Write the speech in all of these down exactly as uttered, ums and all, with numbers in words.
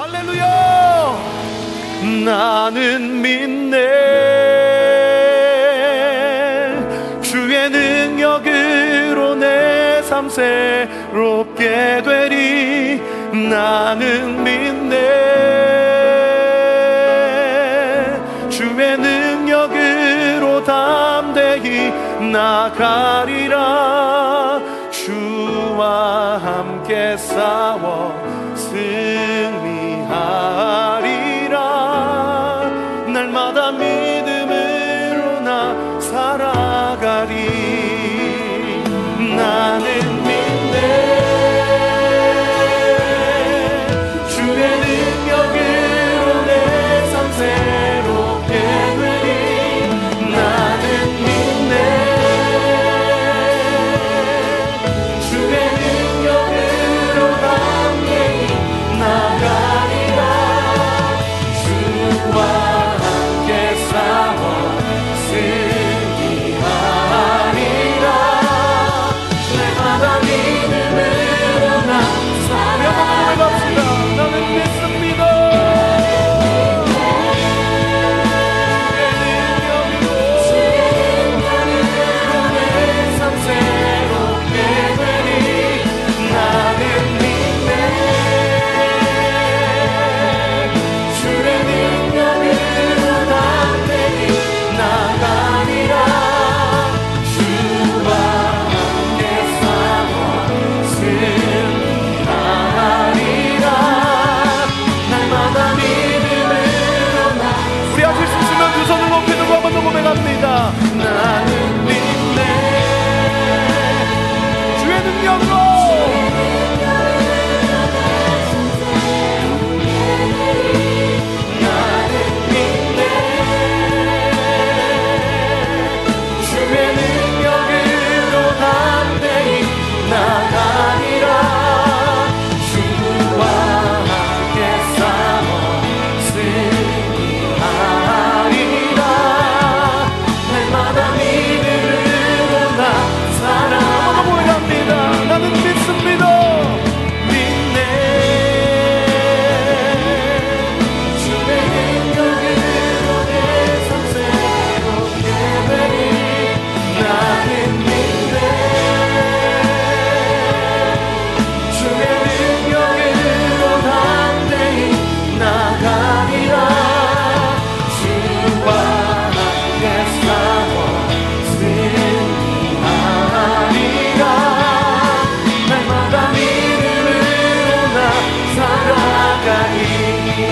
할렐루야. 나는 믿네 주의 능력으로 내 삶 새롭게 되리. 나는 믿네 주의 능력으로 담대히 나가리라. 주와 함께 싸워 승리하리라. 날마다 믿음으로 나 살아가리. 나는 믿네 주의 능력으로 내 삶 새롭게 되리. 나는 믿네 주의 능력으로 담대히 나가리라. 주와 함께 싸워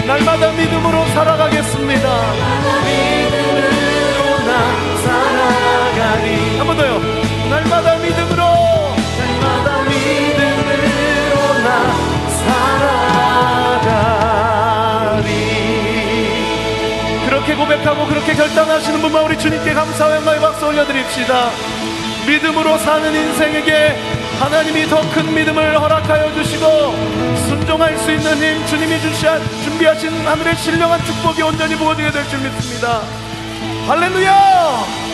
날마다 믿음으로 살아가겠습니다. 날마다 믿음으로 나 살아가리. 한 번 더요. 날마다 믿음으로 날마다 믿음으로 나 살아가리. 그렇게 고백하고 그렇게 결단하시는 분만 우리 주님께 감사와 영광의 박수 올려드립시다. 믿음으로 사는 인생에게 하나님이 더 큰 믿음을 허락하여 주시고 순종할 수 있는 힘, 주님이 주시한 준비하신 하늘의 신령한 축복이 온전히 부어지게 될 줄 믿습니다. 할렐루야.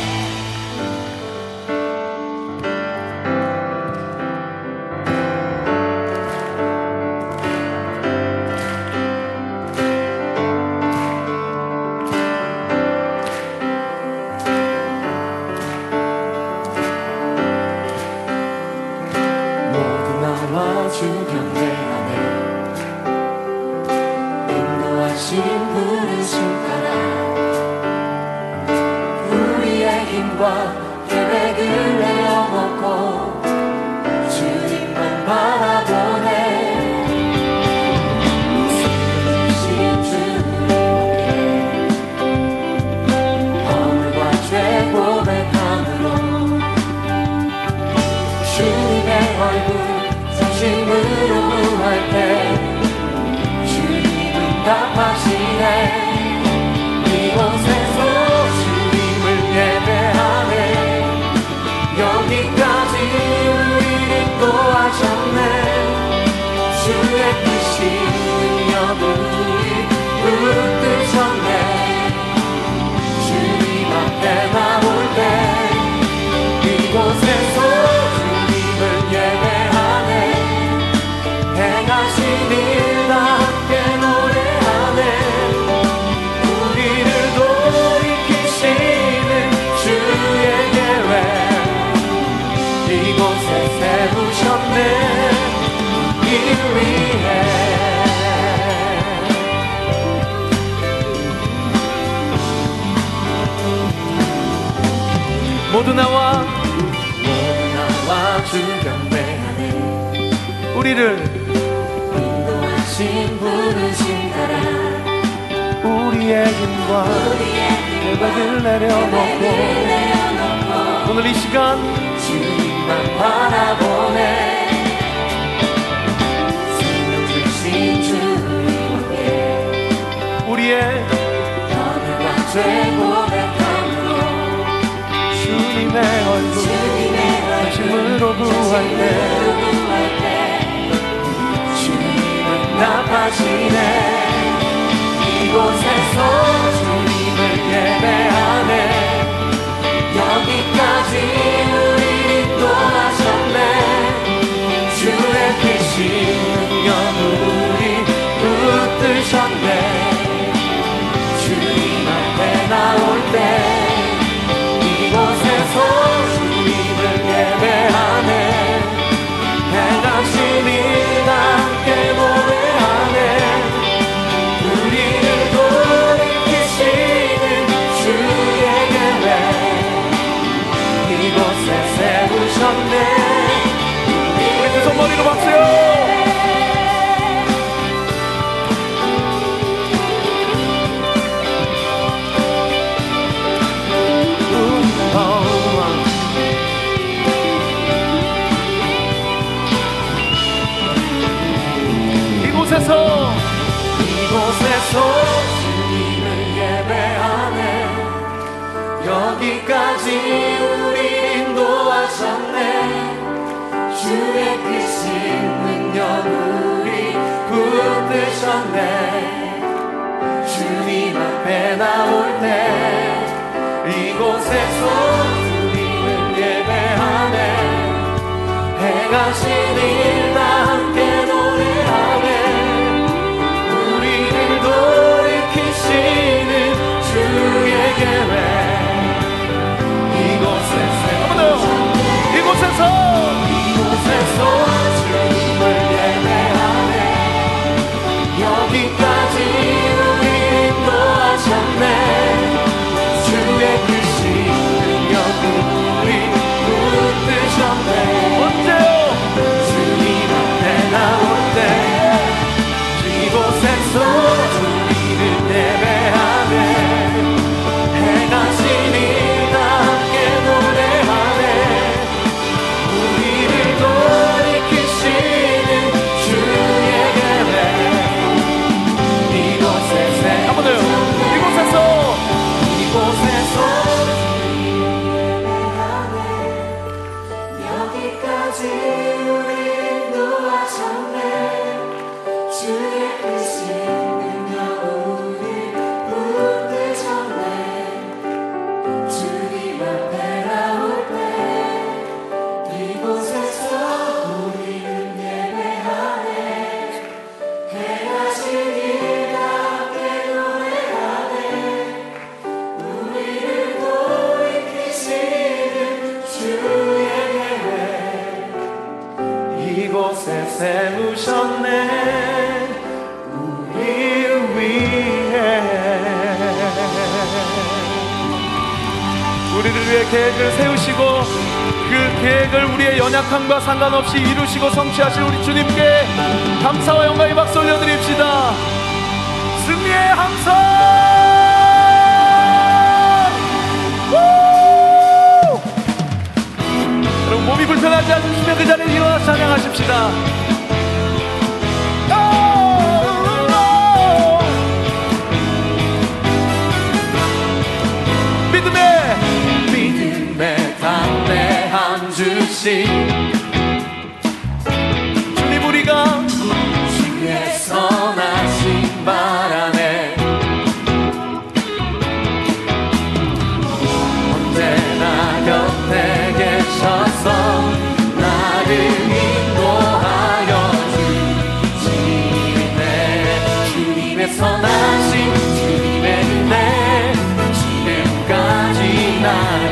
행하신 일 다 깨놓으리. 부르신다. 우리의 힘과 대박을 내려놓고 오늘 이 시간 주님만 바라보네. 생명되신 주님께 우리의 변화가 되고백함으로 주님의 얼굴 관심으로 구할 때 주님은 나타나시네. 이곳에서 주님을 예배하네. 여기까지 우리를 또 하셨네. 주의 빛이 능력으로 우리 붙드셨네. 주님 앞에 나올 때 이곳에서 주님을 예배하네. 내가 주님 함께 노래하네. 우리 두 손머리로 박수요. 이곳에서 이곳에서 주님을 예배하네. 여기까지 우리 인도하셨네. 주의 크신 능력 우리 붙드셨네. 주님 앞에 나올 때 이곳에서 주님을 예배하네. 해가 지니 나 함께 노래하네. 우리를 돌이키시는 주의 계획 이곳에서 이곳에서 이곳에서 주님을 예배하네. 여기까지 우리 인도하셨네. 주의 크신 능력으로 우리 붙드셨네. 언제요? 주님 앞에 나올 때 이곳에서 주님을 예배하네. 해가 지니 나 함께 노래하네. 우리를 돌이키시는 주의 계획 이곳에서 한번 더요. 이곳에서 이곳에서 여기까지 우리를 인도하셨네. 주의 뜻이 능력으로 우리 붙드셨네. 주님 앞에 나올 때 이곳에서 우리는 예배하네. 해가 지니 나 함께 노래하네. 우리를 돌이키시는 주의 계획 이곳에 세우셨네. 우리를 위해 우리를 위해 계획을 세우시고 그 계획을 우리의 연약함과 상관없이 이루시고 성취하실 우리 주님께 감사와 영광의 박수 올려드립시다. 승리의 함성! 우! 여러분 몸이 불편하지 않으시면 그 자리에 일어나 찬양하십시다. 믿음의 믿음의 담대한 주신 주님 우리가 주의 선하신 바람에 언제나 곁에 계셔서 나를 인도하여 주시네. 주님의 선하신 주님의 은혜 지금까지 날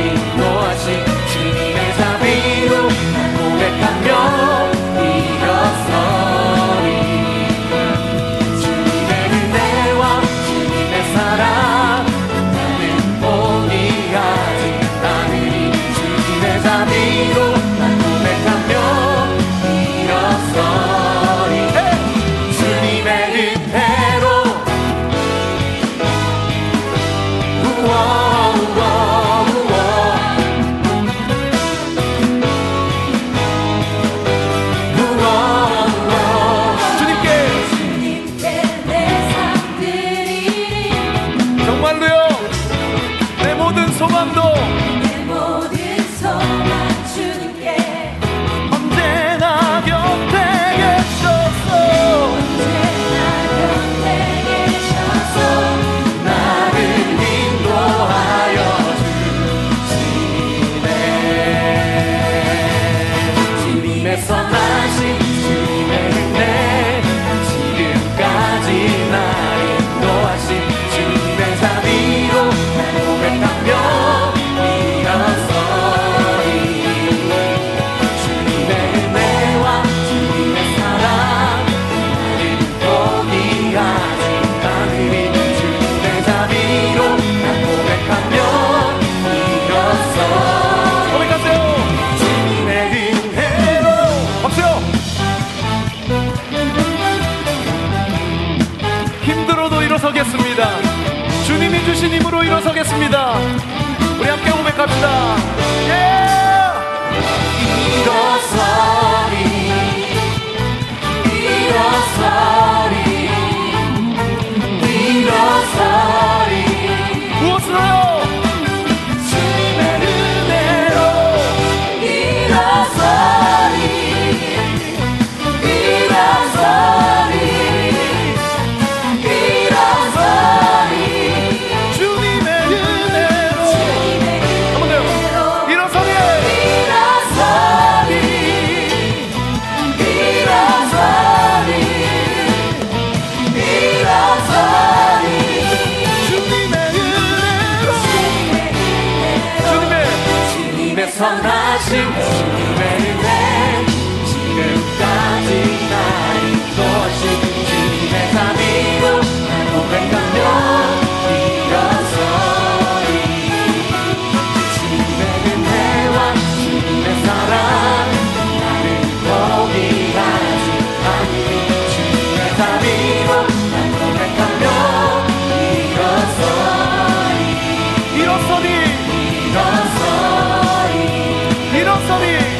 인도하신 주님의 자비로 날 고백하며 일어서리. 주님의 은혜와 주님의 사랑 나는 포기하지 않으리. 주님의 자비로 날 고백하며 일어서리. 주님의 은혜 힘들어도 일어서겠습니다. 주님이 주신 힘으로 일어서겠습니다. 우리 함께 고백합시다. yeah! 일어서리 일어서리 일어서리 무엇으로요? 선하신 주님의 은혜 지금까지 나 인도하신 주님의 자비로 날 고백하며 일어서리 주님의 은혜와 주님의 사랑 나를 포기하지 않으니 주님의 자비로 날 고백하며 일어서리 일어서리 일어서리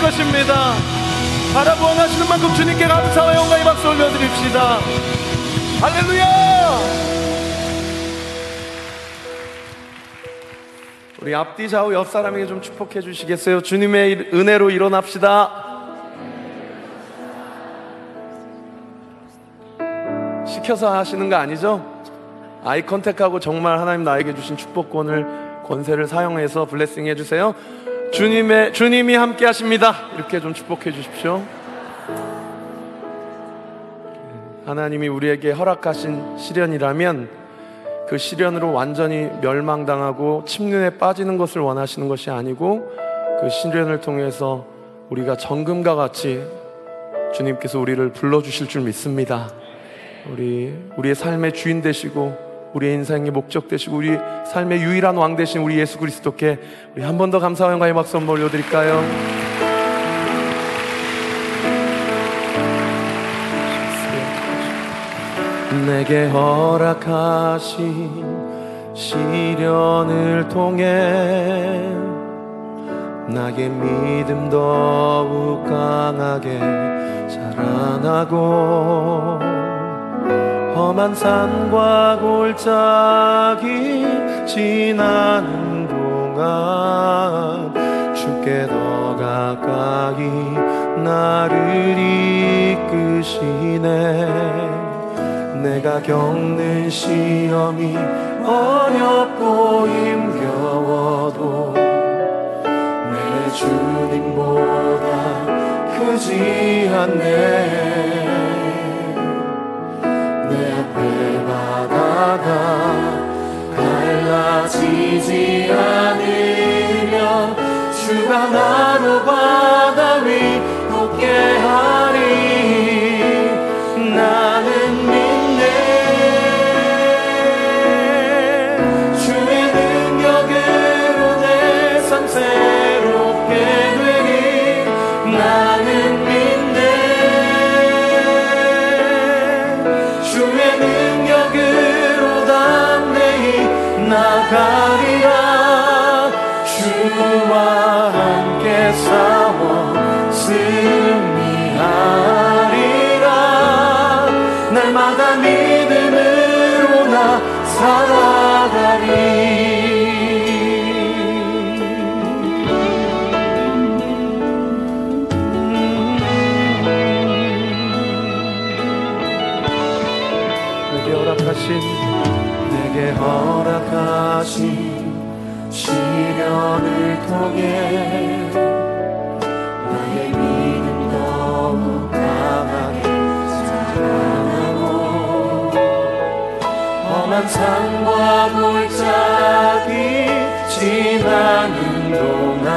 것입니다. 바라보 원하시는 만큼 주님께 감사와 영광의 박수 올려드립시다. 할렐루야. 우리 앞뒤 좌우 옆 사람에게 좀 축복해 주시겠어요? 주님의 은혜로 일어납시다. 시켜서 하시는 거 아니죠? 아이 컨택하고 정말 하나님 나에게 주신 축복권을 권세를 사용해서 블레싱 해주세요. 주님의, 주님이 함께 하십니다. 이렇게 좀 축복해 주십시오. 하나님이 우리에게 허락하신 시련이라면 그 시련으로 완전히 멸망당하고 침륜에 빠지는 것을 원하시는 것이 아니고 그 시련을 통해서 우리가 정금과 같이 주님께서 우리를 불러주실 줄 믿습니다. 우리, 우리의 삶의 주인 되시고 우리의 인생의 목적 되시고 우리 삶의 유일한 왕 되신 우리 예수 그리스도께 우리 한 번 더 감사와 영광의 박수 한번 올려드릴까요? 내게 허락하신 시련을 통해 나의 믿음 더욱 강하게 자라나고 험한 산과 골짜기 지나는 동안 주께 더 가까이 나를 이끄시네. 내가 겪는 시험이 어렵고 힘겨워도 내 주님보다 크지 않네. 바다가 갈라지지 않으며 주가 나로 바다 위 높게 하리 나는 믿네. 주의 능력으로 내 삶 새롭게 되리 나는 믿네. 주의 능력으로 나가리라. 주와 함께 싸워 승리하리라. 날마다 믿음으로 나 살아가리. 내게 허락하신 내게 허락하신 시련을 통해 나의 믿음 더욱 강하게 자라나고 험한 산과 골짜기 지나는 동안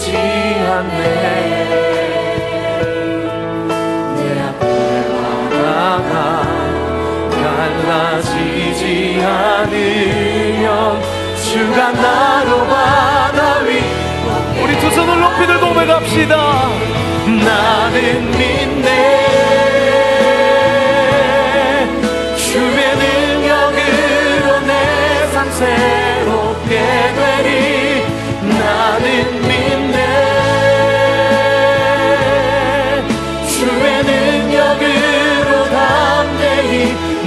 흐르지 않네. 내 앞을 바라가 갈라지지 않으면 주가 나로 바다 위. 우리 두 손을 높이 들고 고백합시다. 나는 믿네. 새롭게 되리. 나는 믿네. 주의 능력으로 담대히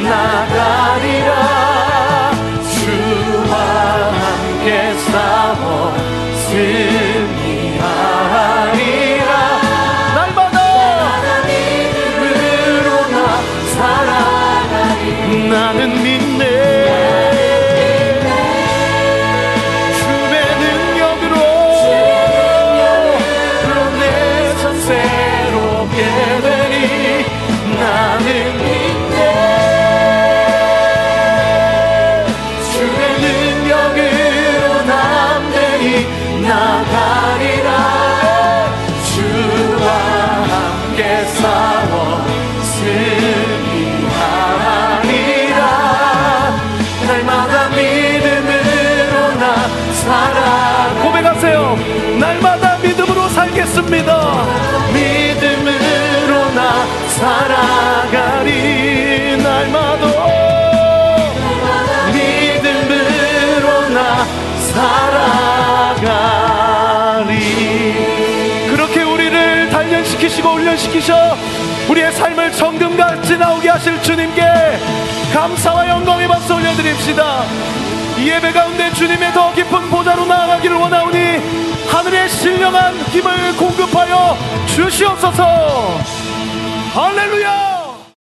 나가리라. 주와 함께 싸워 승리하리라. 날 받아 믿음으로 나 살아가리. 나는 믿네. 날마다 믿음으로 살겠습니다. 믿음으로 나 살아가리. 날마다 믿음으로 나 살아가리. 그렇게 우리를 단련시키시고 훈련시키셔 우리의 삶을 정금같이 나오게 하실 주님께 감사와 영광의 박수 올려드립시다. 이 예배 가운데 주님의 더 깊은 보좌로 나아가기를 원하오니 하늘의 신령한 힘을 공급하여 주시옵소서. 할렐루야.